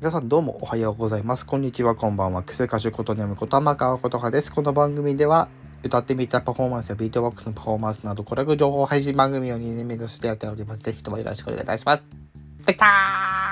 皆さんどうもおはようございます、こんにちは、こんばんは。クセ歌手ことにゃむこと玉川ことはです。この番組では歌ってみたパフォーマンスやビートボックスのパフォーマンスなど娯楽情報配信番組を2年目としてやっております。ぜひともよろしくお願いいたします。できたー。